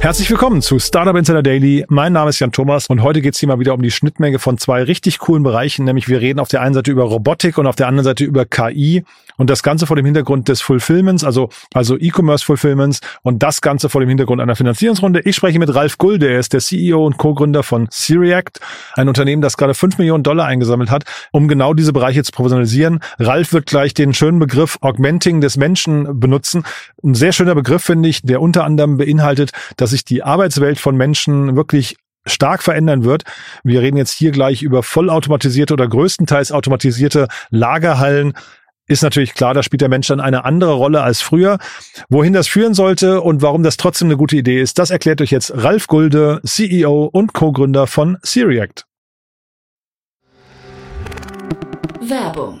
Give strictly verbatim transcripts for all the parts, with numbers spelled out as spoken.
Herzlich willkommen zu Startup Insider Daily. Mein Name ist Jan Thomas und heute geht es hier mal wieder um die Schnittmenge von zwei richtig coolen Bereichen, nämlich wir reden auf der einen Seite über Robotik und auf der anderen Seite über K I und das Ganze vor dem Hintergrund des Fulfillments, also also E-Commerce Fulfillments und das Ganze vor dem Hintergrund einer Finanzierungsrunde. Ich spreche mit Ralf Gulde, er ist der C E O und Co-Gründer von Sereact, ein Unternehmen, das gerade fünf Millionen Dollar eingesammelt hat, um genau diese Bereiche zu professionalisieren. Ralf wird gleich den schönen Begriff Augmenting des Menschen benutzen. Ein sehr schöner Begriff, finde ich, der unter anderem beinhaltet, dass dass sich die Arbeitswelt von Menschen wirklich stark verändern wird. Wir reden jetzt hier gleich über vollautomatisierte oder größtenteils automatisierte Lagerhallen. Ist natürlich klar, da spielt der Mensch dann eine andere Rolle als früher. Wohin das führen sollte und warum das trotzdem eine gute Idee ist, das erklärt euch jetzt Ralf Gulde, C E O und Co-Gründer von Sereact. Werbung.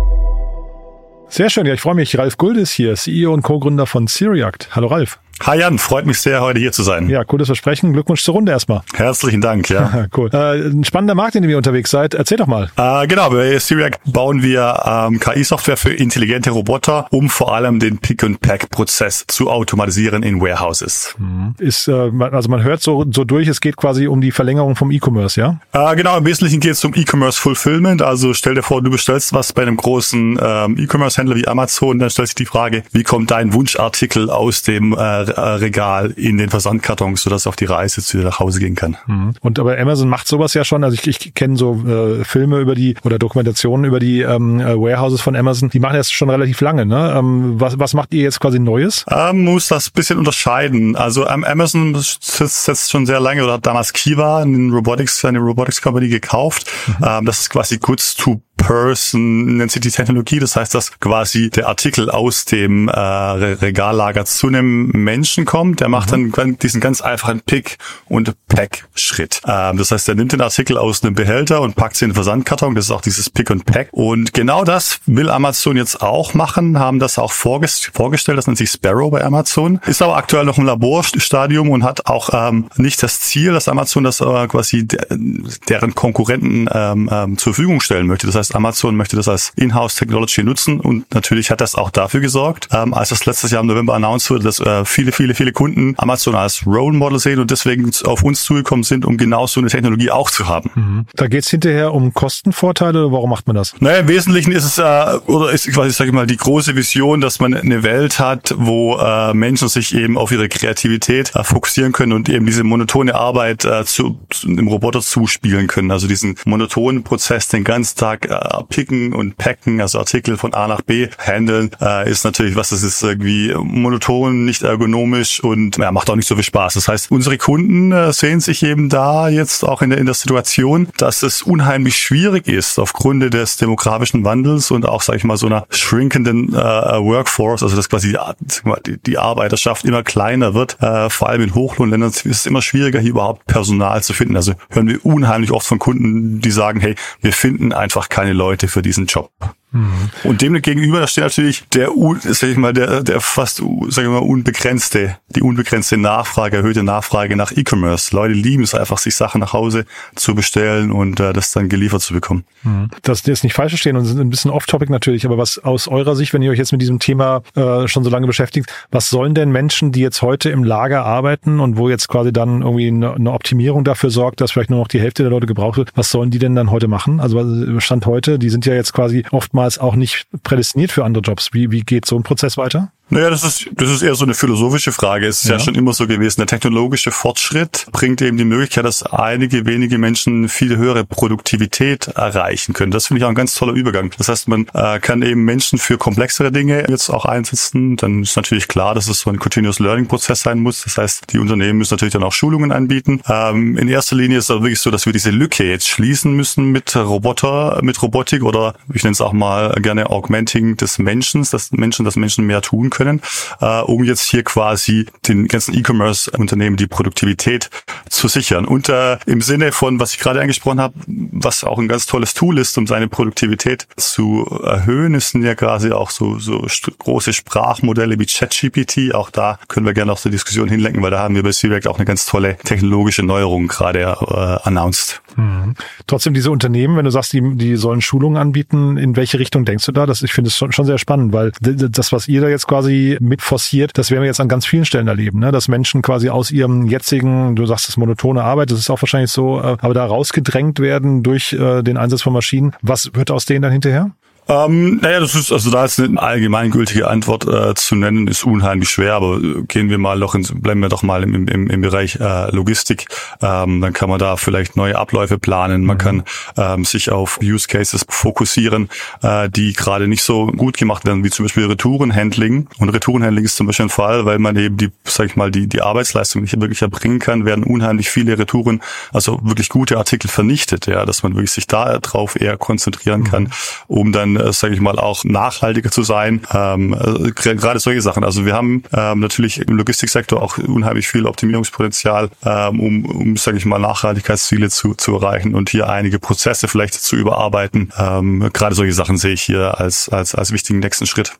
Sehr schön, ja, ich freue mich. Ralf Gulde ist hier, C E O und Co-Gründer von Sereact. Hallo Ralf. Hi Jan, freut mich sehr, heute hier zu sein. Ja, cooles Versprechen. Glückwunsch zur Runde erstmal. Herzlichen Dank, ja. Cool. Äh, ein spannender Markt, in dem ihr unterwegs seid. Erzähl doch mal. Äh, genau, bei Sereact bauen wir ähm, K I-Software für intelligente Roboter, um vor allem den Pick-and-Pack-Prozess zu automatisieren in Warehouses. Mhm. Ist, äh, also man hört so, so durch, es geht quasi um die Verlängerung vom E-Commerce, ja? Äh, genau, im Wesentlichen geht es um E-Commerce-Fulfillment. Also stell dir vor, du bestellst was bei einem großen ähm, E-Commerce-Händler wie Amazon, dann stellst du dich die Frage, wie kommt dein Wunschartikel aus dem äh, Regal in den Versandkarton, sodass auf die Reise zu dir nach Hause gehen kann. Und aber Amazon macht sowas ja schon. Also ich, ich kenne so äh, Filme über die oder Dokumentationen über die ähm, Warehouses von Amazon. Die machen das schon relativ lange. Ne? Ähm, was, was macht ihr jetzt quasi Neues? Man muss das ein bisschen unterscheiden. Also ähm, Amazon setzt schon sehr lange oder hat damals Kiva, eine Robotics, eine Robotics Company, gekauft. Mhm. Ähm, das ist quasi Goods to Person, nennt sich die Technologie. Das heißt, dass quasi der Artikel aus dem äh, Regallager zu einem Menschen kommt. Der macht mhm. dann diesen ganz einfachen Pick- und Pack-Schritt. Ähm, das heißt, der nimmt den Artikel aus einem Behälter und packt sie in den Versandkarton. Das ist auch dieses Pick und Pack. Und genau das will Amazon jetzt auch machen, haben das auch vorges- vorgestellt. Das nennt sich Sparrow bei Amazon. Ist aber aktuell noch im Laborstadium und hat auch ähm, nicht das Ziel, dass Amazon das äh, quasi de- deren Konkurrenten ähm, ähm, zur Verfügung stellen möchte. Das heißt, Amazon möchte das als Inhouse-Technology nutzen und natürlich hat das auch dafür gesorgt, ähm, als das letztes Jahr im November announced wurde, dass äh, viele, viele, viele Kunden Amazon als Role Model sehen und deswegen auf uns zugekommen sind, um genau so eine Technologie auch zu haben. Mhm. Da geht es hinterher um Kostenvorteile oder warum macht man das? Naja, im Wesentlichen ist es, äh, oder ist quasi, sag ich mal, die große Vision, dass man eine Welt hat, wo äh, Menschen sich eben auf ihre Kreativität äh, fokussieren können und eben diese monotone Arbeit äh, zu, zu, dem Roboter zuspielen können. Also diesen monotonen Prozess den ganzen Tag picken und packen, also Artikel von A nach B handeln, äh, ist natürlich was, das ist irgendwie monoton, nicht ergonomisch und ja, macht auch nicht so viel Spaß. Das heißt, unsere Kunden äh, sehen sich eben da jetzt auch in der, in der Situation, dass es unheimlich schwierig ist, aufgrund des demografischen Wandels und auch, sage ich mal, so einer shrinkenden äh, Workforce, also dass quasi die, die Arbeiterschaft immer kleiner wird, äh, vor allem in Hochlohnländern ist es immer schwieriger, hier überhaupt Personal zu finden. Also hören wir unheimlich oft von Kunden, die sagen, hey, wir finden einfach keine Leute für diesen Job. Und dem gegenüber steht natürlich der, sag ich mal, der, der fast, sag ich mal, unbegrenzte, die unbegrenzte Nachfrage, erhöhte Nachfrage nach E-Commerce. Leute lieben es einfach, sich Sachen nach Hause zu bestellen und äh, das dann geliefert zu bekommen. Das ist nicht falsch verstehen und sind ein bisschen off-topic natürlich, aber was aus eurer Sicht, wenn ihr euch jetzt mit diesem Thema äh, schon so lange beschäftigt, was sollen denn Menschen, die jetzt heute im Lager arbeiten und wo jetzt quasi dann irgendwie eine, eine Optimierung dafür sorgt, dass vielleicht nur noch die Hälfte der Leute gebraucht wird, was sollen die denn dann heute machen? Also Stand heute, die sind ja jetzt quasi oftmals auch nicht prädestiniert für andere Jobs. Wie, wie geht so ein Prozess weiter? Naja, das ist, das ist eher so eine philosophische Frage. Es ist ja. ja schon immer so gewesen. Der technologische Fortschritt bringt eben die Möglichkeit, dass einige wenige Menschen viel höhere Produktivität erreichen können. Das finde ich auch ein ganz toller Übergang. Das heißt, man äh, kann eben Menschen für komplexere Dinge jetzt auch einsetzen. Dann ist natürlich klar, dass es so ein Continuous Learning Prozess sein muss. Das heißt, die Unternehmen müssen natürlich dann auch Schulungen anbieten. Ähm, in erster Linie ist es aber wirklich so, dass wir diese Lücke jetzt schließen müssen mit Roboter, mit Robotik oder ich nenne es auch mal gerne Augmenting des Menschen, dass Menschen, dass Menschen mehr tun können. Können, äh, um jetzt hier quasi den ganzen E-Commerce-Unternehmen die Produktivität zu sichern. Und äh, im Sinne von, was ich gerade angesprochen habe, was auch ein ganz tolles Tool ist, um seine Produktivität zu erhöhen, sind ja quasi auch so, so st- große Sprachmodelle wie ChatGPT. Auch da können wir gerne auch zur Diskussion hinlenken, weil da haben wir bei Sereact auch eine ganz tolle technologische Neuerung gerade äh, announced. Mhm. Trotzdem diese Unternehmen, wenn du sagst, die, die sollen Schulungen anbieten, in welche Richtung denkst du da? Das, ich finde es schon, schon sehr spannend, weil das, was ihr da jetzt quasi mit forciert, das werden wir jetzt an ganz vielen Stellen erleben, ne? Dass Menschen quasi aus ihrem jetzigen, du sagst das monotone Arbeit, das ist auch wahrscheinlich so, aber da rausgedrängt werden durch den Einsatz von Maschinen. Was wird aus denen dann hinterher? Ähm, naja, das ist, also da ist eine allgemeingültige Antwort äh, zu nennen, ist unheimlich schwer, aber gehen wir mal noch ins, bleiben wir doch mal im, im, im Bereich äh, Logistik, ähm, dann kann man da vielleicht neue Abläufe planen, man kann ähm, sich auf Use Cases fokussieren, äh, die gerade nicht so gut gemacht werden, wie zum Beispiel Retourenhandling. Und Retourenhandling ist zum Beispiel ein Fall, weil man eben die, sag ich mal, die, die Arbeitsleistung nicht wirklich erbringen kann, werden unheimlich viele Retouren, also wirklich gute Artikel vernichtet, ja, dass man wirklich sich da drauf eher konzentrieren kann, um dann sage ich mal, auch nachhaltiger zu sein. Ähm, gerade solche Sachen. Also wir haben ähm, natürlich im Logistiksektor auch unheimlich viel Optimierungspotenzial, ähm, um, um sage ich mal, Nachhaltigkeitsziele zu, zu erreichen und hier einige Prozesse vielleicht zu überarbeiten. Ähm, gerade solche Sachen sehe ich hier als, als, als wichtigen nächsten Schritt.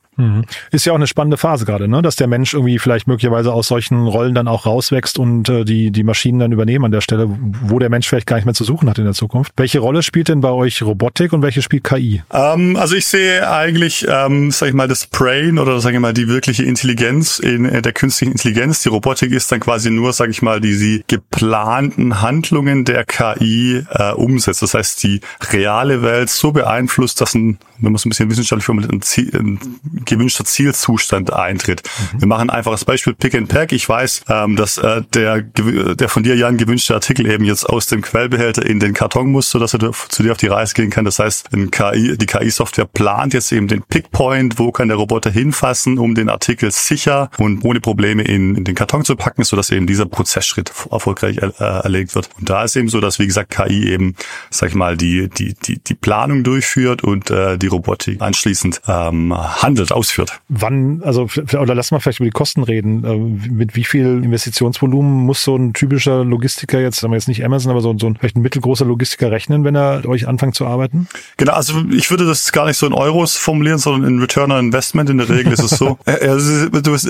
Ist ja auch eine spannende Phase gerade, ne? Dass der Mensch irgendwie vielleicht möglicherweise aus solchen Rollen dann auch rauswächst und äh, die, die Maschinen dann übernehmen an der Stelle, wo der Mensch vielleicht gar nicht mehr zu suchen hat in der Zukunft. Welche Rolle spielt denn bei euch Robotik und welche spielt K I? Ähm, also ich sehe eigentlich, ähm, sag ich mal, das Brain oder sag ich mal die wirkliche Intelligenz in der künstlichen Intelligenz. Die Robotik ist dann quasi nur, sag ich mal, die, die geplanten Handlungen der K I äh, umsetzt. Das heißt, die reale Welt so beeinflusst, dass ein, wenn man es ein bisschen wissenschaftlich formuliert, ein Ziel, ein gewünschter Zielzustand eintritt. Mhm. Wir machen ein einfaches Beispiel, Pick-and-Pack. Ich weiß, ähm, dass äh, der der von dir, Jan, gewünschte Artikel eben jetzt aus dem Quellbehälter in den Karton muss, sodass er zu dir auf die Reise gehen kann. Das heißt, ein K I, die K I-Software plant jetzt eben den Pickpoint, wo kann der Roboter hinfassen, um den Artikel sicher und ohne Probleme in, in den Karton zu packen, sodass eben dieser Prozessschritt erfolgreich er, äh, erlegt wird. Und da ist eben so, dass, wie gesagt, K I eben, sag ich mal, die die die, die Planung durchführt und äh, die Robotik anschließend ähm, handelt. Ausführt. Wann, also, oder lass mal vielleicht über die Kosten reden. Mit wie viel Investitionsvolumen muss so ein typischer Logistiker jetzt, sagen wir jetzt nicht Amazon, aber so, so ein vielleicht ein mittelgroßer Logistiker rechnen, wenn er euch anfängt zu arbeiten? Genau, also ich würde das gar nicht so in Euros formulieren, sondern in Return on Investment. In der Regel ist es so. Also, du bist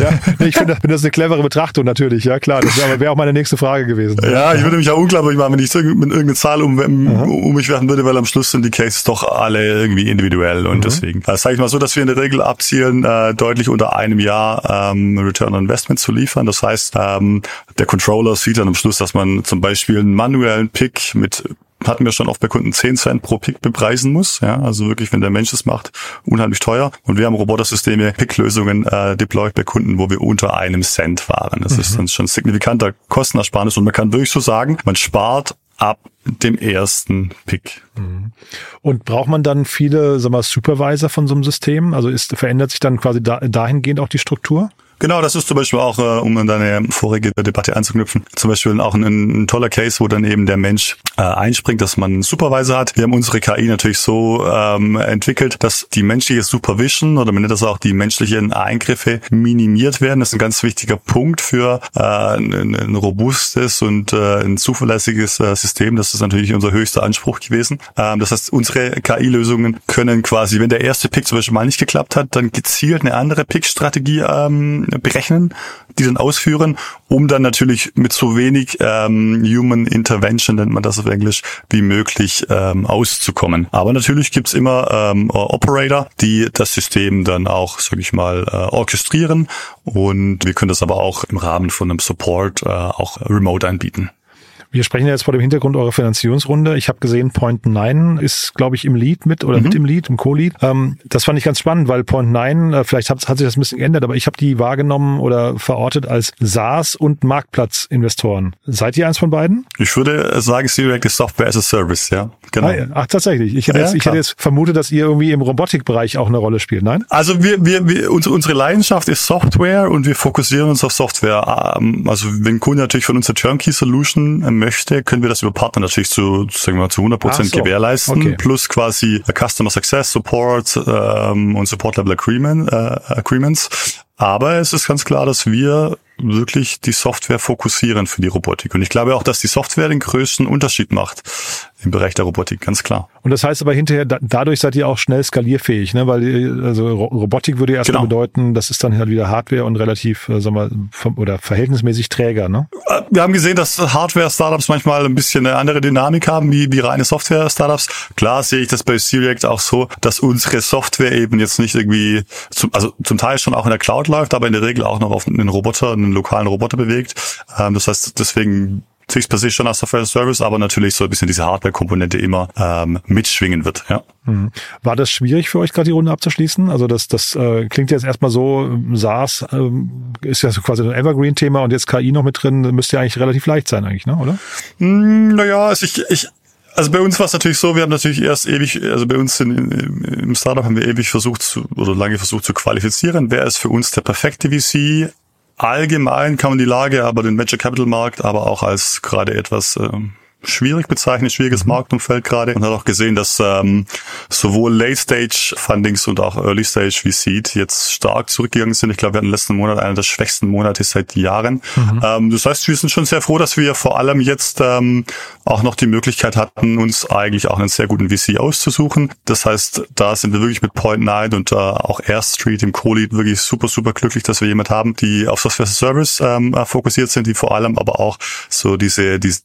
ja, ich finde, das ist eine clevere Betrachtung natürlich, ja klar. Das wäre auch meine nächste Frage gewesen. Ja, ich würde mich auch unglaublich machen, wenn ich mit irgendeiner Zahl um, um mich werfen würde, weil am Schluss sind die Cases doch alle irgendwie individuell und mhm. deswegen. Das sage ich mal so, dass dass wir in der Regel abzielen, äh, deutlich unter einem Jahr ähm, Return on Investment zu liefern. Das heißt, ähm, der Controller sieht dann am Schluss, dass man zum Beispiel einen manuellen Pick mit hatten wir schon oft bei Kunden zehn Cent pro Pick bepreisen muss. Ja, also wirklich, wenn der Mensch das macht, unheimlich teuer. Und wir haben Robotersysteme, Pick-Lösungen äh, deployed bei Kunden, wo wir unter einem Cent waren. Das mhm. ist dann schon ein signifikanter Kostenersparnis. Und man kann wirklich so sagen, man spart ab dem ersten Pick. Und braucht man dann viele, sagen wir, Supervisor von so einem System? Also ist, verändert sich dann quasi da, dahingehend auch die Struktur? Genau, das ist zum Beispiel auch, um an deine vorige Debatte anzuknüpfen, zum Beispiel auch ein, ein toller Case, wo dann eben der Mensch äh, einspringt, dass man einen Supervisor hat. Wir haben unsere K I natürlich so ähm, entwickelt, dass die menschliche Supervision oder man nennt das auch die menschlichen Eingriffe minimiert werden. Das ist ein ganz wichtiger Punkt für äh, ein, ein robustes und äh, ein zuverlässiges äh, System. Das ist natürlich unser höchster Anspruch gewesen. Ähm, das heißt, unsere K I-Lösungen können quasi, wenn der erste Pick zum Beispiel mal nicht geklappt hat, dann gezielt eine andere Pick-Strategie ähm, berechnen, die dann ausführen, um dann natürlich mit so wenig ähm, Human Intervention, nennt man das auf Englisch, wie möglich ähm, auszukommen. Aber natürlich gibt's immer ähm, Operator, die das System dann auch, sag ich mal, äh, orchestrieren, und wir können das aber auch im Rahmen von einem Support äh, auch remote anbieten. Wir sprechen ja jetzt vor dem Hintergrund eurer Finanzierungsrunde. Ich habe gesehen, Point Nine ist, glaube ich, im Lead mit oder mhm. mit im Lead, im Co-Lead. Ähm, das fand ich ganz spannend, weil Point Nine, äh, vielleicht hat, hat sich das ein bisschen geändert, aber ich habe die wahrgenommen oder verortet als SaaS- und Marktplatz-Investoren. Seid ihr eins von beiden? Ich würde sagen, Sereact ist Software as a Service, ja. Genau. Ah, ach, tatsächlich. Ich hätte, ja, jetzt, ich hätte jetzt vermutet, dass ihr irgendwie im Robotikbereich auch eine Rolle spielt, nein? Also wir, wir, wir unsere Leidenschaft ist Software und wir fokussieren uns auf Software. Also wenn Kunde natürlich von unserer Turnkey-Solution möchte, können wir das über Partner natürlich zu, sagen wir mal, zu hundert Prozent so. gewährleisten, okay. Plus quasi Customer Success, Support ähm, und Support Level Agreement, äh, Agreements. Aber es ist ganz klar, dass wir wirklich die Software fokussieren für die Robotik. Und ich glaube auch, dass die Software den größten Unterschied macht im Bereich der Robotik, ganz klar. Und das heißt aber hinterher, da, dadurch seid ihr auch schnell skalierfähig, ne? Weil also Robotik würde ja erstmal genau. bedeuten, das ist dann halt wieder Hardware und relativ, äh, sagen wir, vom, oder verhältnismäßig träger, ne? Wir haben gesehen, dass Hardware-Startups manchmal ein bisschen eine andere Dynamik haben wie, wie reine Software-Startups. Klar sehe ich das bei Sereact auch so, dass unsere Software eben jetzt nicht irgendwie, zum, also zum Teil schon auch in der Cloud läuft, aber in der Regel auch noch auf einen Roboter, einen lokalen Roboter bewegt. Das heißt, deswegen sehe ich es per se schon als Software Service, aber natürlich so ein bisschen diese Hardware-Komponente immer ähm, mitschwingen wird. Ja. War das schwierig für euch, gerade die Runde abzuschließen? Also das, das äh, klingt jetzt erstmal so, SaaS ähm, ist ja so quasi ein Evergreen-Thema und jetzt K I noch mit drin, müsste ja eigentlich relativ leicht sein eigentlich, ne? Oder? Mm, naja, also ich... ich Also bei uns war es natürlich so, wir haben natürlich erst ewig, also bei uns in, im Startup haben wir ewig versucht zu, oder lange versucht zu qualifizieren, wer ist für uns der perfekte V C. Allgemein kann man die Lage, aber den Venture Capital Markt, aber auch als gerade etwas ähm, schwierig bezeichnen, schwieriges Marktumfeld gerade. Und hat auch gesehen, dass ähm, sowohl Late-Stage-Fundings und auch Early-Stage-V C jetzt stark zurückgegangen sind. Ich glaube, wir hatten letzten Monat einen der schwächsten Monate seit Jahren. Mhm. Ähm, das heißt, wir sind schon sehr froh, dass wir vor allem jetzt ähm, auch noch die Möglichkeit hatten, uns eigentlich auch einen sehr guten V C auszusuchen. Das heißt, da sind wir wirklich mit Point Nine und äh, auch Air Street im Co-Lead wirklich super, super glücklich, dass wir jemand haben, die auf Software as a Service ähm, fokussiert sind, die vor allem aber auch so diese, diese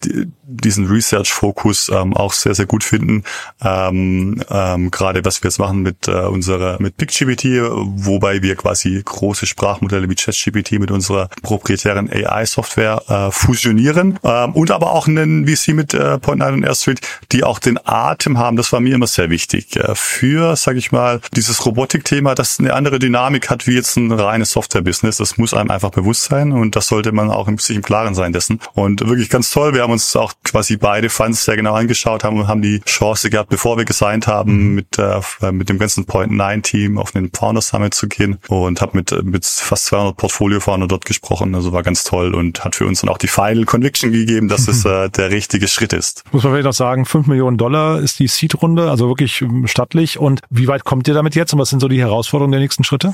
diesen Research-Fokus ähm, auch sehr, sehr gut finden. Ähm, ähm, gerade was wir jetzt machen mit äh, unserer mit PickGPT, wobei wir quasi große Sprachmodelle wie ChatGPT mit unserer proprietären A I-Software äh, fusionieren. Ähm, und aber auch einen V C mit äh, Point Nine und Air Street, die auch den Atem haben. Das war mir immer sehr wichtig. Äh, für, sage ich mal, dieses Robotik-Thema, das eine andere Dynamik hat wie jetzt ein reines Software-Business. Das muss einem einfach bewusst sein und das sollte man auch im, sich im Klaren sein dessen. Und wirklich ganz toll, wir haben uns auch quasi die beide Funds sehr genau angeschaut haben und haben die Chance gehabt, bevor wir gesigned haben, mit äh, mit dem ganzen Point Nine Team auf den Founder Summit zu gehen und habe mit mit fast zweihundert Portfolio-Founder dort gesprochen. Also war ganz toll und hat für uns dann auch die Final Conviction gegeben, dass es äh, der richtige Schritt ist. Muss man vielleicht auch sagen, fünf Millionen Dollar ist die Seed-Runde, also wirklich stattlich. Und wie weit kommt ihr damit jetzt und was sind so die Herausforderungen der nächsten Schritte?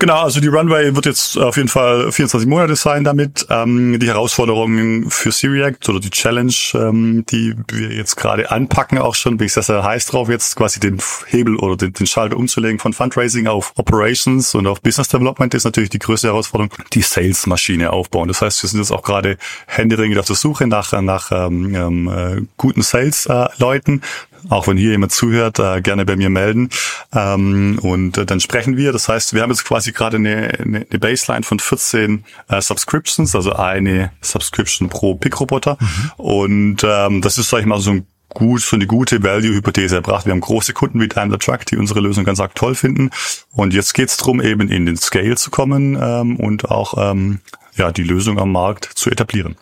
Genau, also die Runway wird jetzt auf jeden Fall vierundzwanzig Monate sein damit. Ähm, die Herausforderungen für Sereact oder die Challenge, ähm, die wir jetzt gerade anpacken auch schon, bin ich sehr, sehr heiß drauf, jetzt quasi den Hebel oder den, den Schalter umzulegen von Fundraising auf Operations und auf Business Development ist natürlich die größte Herausforderung, die Sales-Maschine aufbauen. Das heißt, wir sind jetzt auch gerade händeringend auf der Suche nach, nach ähm, äh, guten Sales-Leuten. Auch wenn hier jemand zuhört, äh, gerne bei mir melden. Ähm, und äh, dann sprechen wir. Das heißt, wir haben jetzt quasi gerade eine, eine Baseline von vierzehn äh, Subscriptions, also eine Subscription pro Pickroboter. Mhm. Und ähm, das ist, sag ich mal, so ein gut, so eine gute Value-Hypothese erbracht. Wir haben große Kunden wie Daimler Truck, die unsere Lösung ganz arg toll finden. Und jetzt geht's drum, eben in den Scale zu kommen ähm, und auch ähm, ja die Lösung am Markt zu etablieren.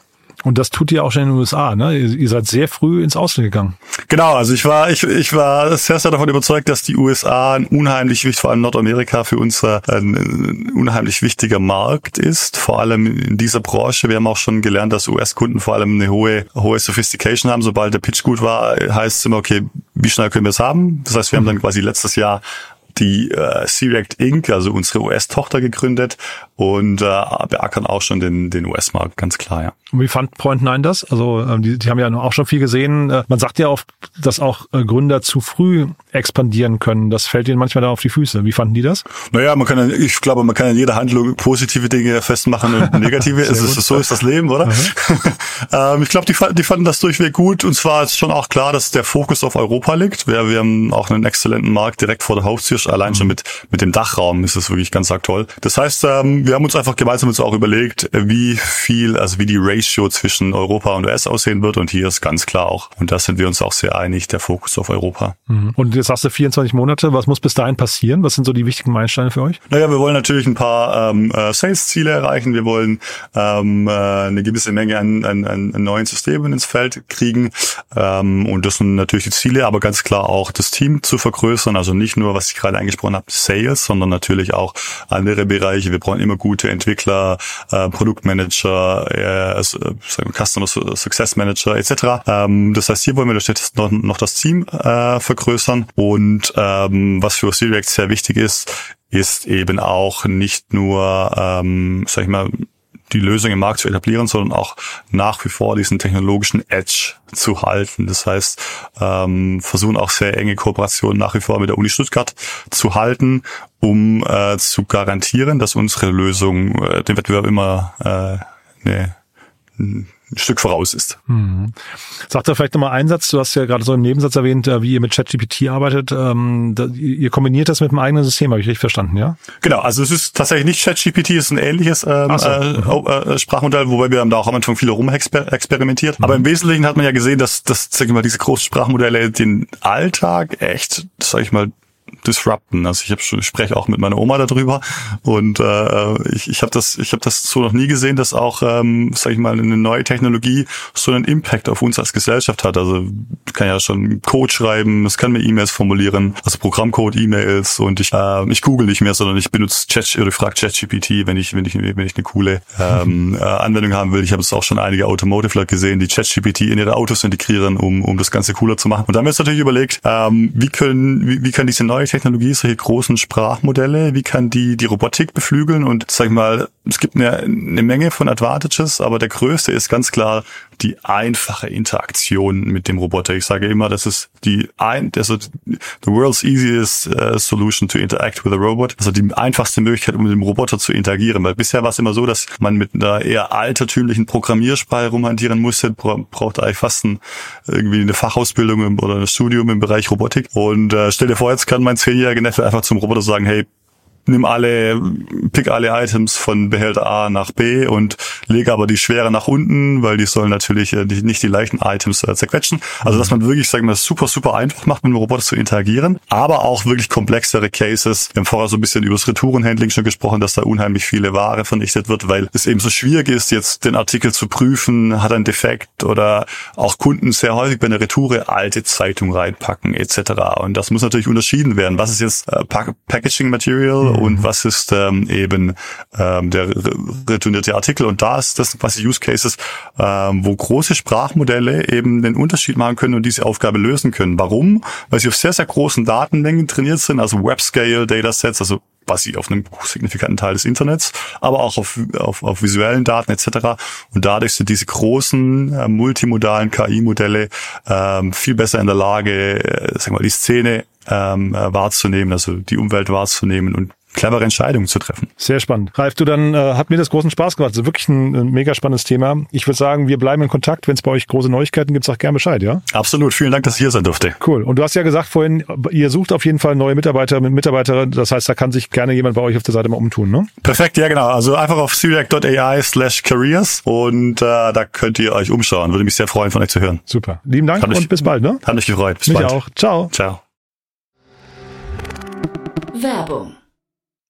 Und das tut ihr auch schon in den U S A, ne? Ihr, ihr seid sehr früh ins Ausland gegangen. Genau, also ich war ich ich war sehr sehr davon überzeugt, dass die U S A ein unheimlich wichtig, vor allem Nordamerika für uns ein unheimlich wichtiger Markt ist, vor allem in dieser Branche. Wir haben auch schon gelernt, dass U S-Kunden vor allem eine hohe hohe Sophistication haben. Sobald der Pitch gut war, heißt es immer, okay, wie schnell können wir es haben? Das heißt, wir mhm. haben dann quasi letztes Jahr die äh, Sereact Incorporated, also unsere U S-Tochter, gegründet und äh, beackern auch schon den den U S-Markt, ganz klar, ja. Und wie fand Point Nine das? Also ähm, die, die haben ja auch schon viel gesehen. Äh, man sagt ja oft, dass auch äh, Gründer zu früh expandieren können. Das fällt ihnen manchmal dann auf die Füße. Wie fanden die das? Naja, man kann, ich glaube, man kann in jeder Handlung positive Dinge festmachen und negative. Es ist, so ist das Leben, oder? ähm, ich glaube, die, die fanden das durchweg gut. Und zwar ist schon auch klar, dass der Fokus auf Europa liegt. Wir, wir haben auch einen exzellenten Markt direkt vor der Haustür. Allein schon mit mit dem Dachraum ist das wirklich ganz aktuell. Das heißt, ähm, wir haben uns einfach gemeinsam uns auch überlegt, wie viel, also wie die Ratio zwischen Europa und U S aussehen wird. Und hier ist ganz klar auch, und da sind wir uns auch sehr einig, der Fokus auf Europa. Und jetzt hast du vierundzwanzig Monate. Was muss bis dahin passieren? Was sind so die wichtigen Meilensteine für euch? Naja, wir wollen natürlich ein paar ähm, Sales-Ziele erreichen. Wir wollen ähm, äh, eine gewisse Menge an, an, an neuen Systemen ins Feld kriegen. Ähm, und das sind natürlich die Ziele, aber ganz klar auch das Team zu vergrößern. Also nicht nur, was ich gerade angesprochen habt, Sales, sondern natürlich auch andere Bereiche. Wir brauchen immer gute Entwickler, äh, Produktmanager, äh, äh, Customer Success Manager et cetera. Ähm, das heißt, hier wollen wir noch, noch das Team äh, vergrößern. Und ähm, was für Sereact sehr wichtig ist, ist eben auch nicht nur, ähm, sag ich mal, die Lösung im Markt zu etablieren, sondern auch nach wie vor diesen technologischen Edge zu halten. Das heißt, ähm, versuchen auch sehr enge Kooperationen nach wie vor mit der Uni Stuttgart zu halten, um äh, zu garantieren, dass unsere Lösung äh, dem Wettbewerb immer äh, eine, ein Stück voraus ist. Mhm. Sag da vielleicht nochmal einen Satz. Du hast ja gerade so im Nebensatz erwähnt, wie ihr mit ChatGPT arbeitet. Ähm, da, ihr kombiniert das mit einem eigenen System, habe ich richtig verstanden, ja? Genau, also es ist tatsächlich nicht ChatGPT, es ist ein ähnliches ähm, so. äh, äh, Sprachmodell, wobei wir haben da auch am Anfang viel rumexperimentiert. Mhm. Aber im Wesentlichen hat man ja gesehen, dass, dass sag ich mal, diese großen Sprachmodelle den Alltag echt, sag ich mal, disrupten. Also ich habe schon, ich spreche auch mit meiner Oma darüber und äh, ich, ich habe das, ich habe das so noch nie gesehen, dass auch, ähm, sage ich mal, eine neue Technologie so einen Impact auf uns als Gesellschaft hat. Also kann ja schon Code schreiben, es kann mir E-Mails formulieren, also Programmcode, E-Mails und ich, äh, ich google nicht mehr, sondern ich benutze Chat oder frage ChatGPT, wenn ich, wenn ich, wenn ich eine coole ähm, äh, Anwendung haben will. Ich habe es auch schon einige Automotive-Leute gesehen, die ChatGPT in ihre Autos integrieren, um, um das Ganze cooler zu machen. Und dann haben wir uns natürlich überlegt, ähm, wie können, wie, wie können diese neue Technologie, solche großen Sprachmodelle, wie kann die die Robotik beflügeln? Und sag ich mal, es gibt eine, eine Menge von Advantages, aber der größte ist ganz klar die einfache Interaktion mit dem Roboter. Ich sage immer, das ist die ein, also the world's easiest uh, solution to interact with a robot, also die einfachste Möglichkeit, um mit dem Roboter zu interagieren. Weil bisher war es immer so, dass man mit einer eher altertümlichen Programmiersprache rumhantieren musste, braucht eigentlich fast ein, irgendwie eine Fachausbildung im, oder ein Studium im Bereich Robotik. Und uh, stell dir vor, jetzt kann mein zehnjähriger Neffe einfach zum Roboter sagen, hey, nimm alle, pick alle Items von Behälter A nach B und lege aber die schweren nach unten, weil die sollen natürlich nicht die leichten Items zerquetschen. Also dass man wirklich, sagen wir, super, super einfach macht, mit dem Roboter zu interagieren, aber auch wirklich komplexere Cases. Wir haben vorher so ein bisschen über das Retourenhandling schon gesprochen, dass da unheimlich viele Ware vernichtet wird, weil es eben so schwierig ist, jetzt den Artikel zu prüfen, hat er einen Defekt oder auch Kunden sehr häufig bei einer Retoure alte Zeitung reinpacken et cetera. Und das muss natürlich unterschieden werden. Was ist jetzt Pack- Packaging Material? Und was ist ähm, eben ähm, der retournierte Artikel? Und da ist das, was die Use Cases, ähm, wo große Sprachmodelle eben den Unterschied machen können und diese Aufgabe lösen können. Warum? Weil sie auf sehr, sehr großen Datenmengen trainiert sind, also Web-Scale-Datasets, also basiert auf einem signifikanten Teil des Internets, aber auch auf, auf, auf visuellen Daten et cetera. Und dadurch sind diese großen äh, multimodalen K I-Modelle ähm, viel besser in der Lage, äh, sagen wir mal, die Szene ähm, äh, wahrzunehmen, also die Umwelt wahrzunehmen und clevere Entscheidungen zu treffen. Sehr spannend. Ralf, du, dann äh, hat mir das großen Spaß gemacht. Also wirklich ein, ein mega spannendes Thema. Ich würde sagen, wir bleiben in Kontakt. Wenn es bei euch große Neuigkeiten gibt, sag gerne Bescheid, ja? Absolut. Vielen Dank, dass ich hier sein durfte. Cool. Und du hast ja gesagt vorhin, ihr sucht auf jeden Fall neue Mitarbeiter und Mitarbeiterinnen. Das heißt, da kann sich gerne jemand bei euch auf der Seite mal umtun, ne? Perfekt, ja genau. Also einfach auf sereact.ai slash careers und äh, da könnt ihr euch umschauen. Würde mich sehr freuen, von euch zu hören. Super. Lieben Dank mich, und bis bald, ne? Hat mich gefreut. Bis mich bald. Auch. Ciao. Ciao. Werbung.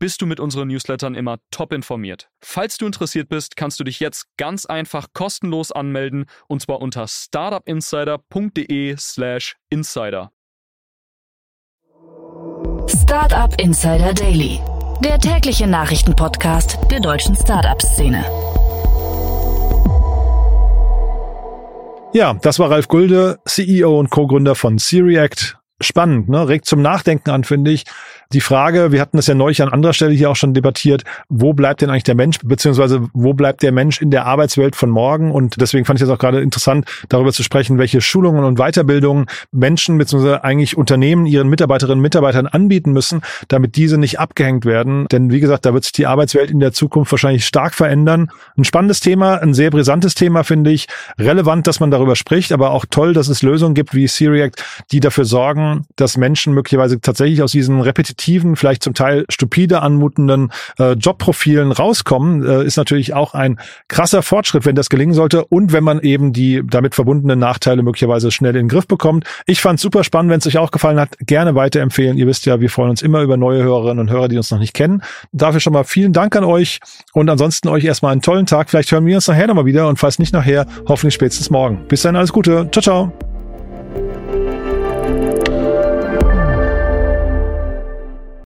bist du mit unseren Newslettern immer top informiert. Falls du interessiert bist, kannst du dich jetzt ganz einfach kostenlos anmelden, und zwar unter startupinsider.de slash insider. Startup Insider Daily, der tägliche Nachrichtenpodcast der deutschen Startup-Szene. Ja, das war Ralf Gulde, C E O und Co-Gründer von Sereact. Spannend, ne? Regt zum Nachdenken an, finde ich. Die Frage, wir hatten das ja neulich an anderer Stelle hier auch schon debattiert, wo bleibt denn eigentlich der Mensch, beziehungsweise wo bleibt der Mensch in der Arbeitswelt von morgen? Und deswegen fand ich es auch gerade interessant, darüber zu sprechen, welche Schulungen und Weiterbildungen Menschen, beziehungsweise eigentlich Unternehmen ihren Mitarbeiterinnen und Mitarbeitern anbieten müssen, damit diese nicht abgehängt werden. Denn wie gesagt, da wird sich die Arbeitswelt in der Zukunft wahrscheinlich stark verändern. Ein spannendes Thema, ein sehr brisantes Thema, finde ich. Relevant, dass man darüber spricht, aber auch toll, dass es Lösungen gibt wie Sereact, die dafür sorgen, dass Menschen möglicherweise tatsächlich aus diesen repetitiven, vielleicht zum Teil stupide anmutenden äh, Jobprofilen rauskommen, äh, ist natürlich auch ein krasser Fortschritt, wenn das gelingen sollte und wenn man eben die damit verbundenen Nachteile möglicherweise schnell in den Griff bekommt. Ich fand es super spannend, wenn es euch auch gefallen hat, gerne weiterempfehlen. Ihr wisst ja, wir freuen uns immer über neue Hörerinnen und Hörer, die uns noch nicht kennen. Dafür schon mal vielen Dank an euch und ansonsten euch erstmal einen tollen Tag. Vielleicht hören wir uns nachher nochmal wieder und falls nicht nachher, hoffentlich spätestens morgen. Bis dann, alles Gute. Ciao, ciao.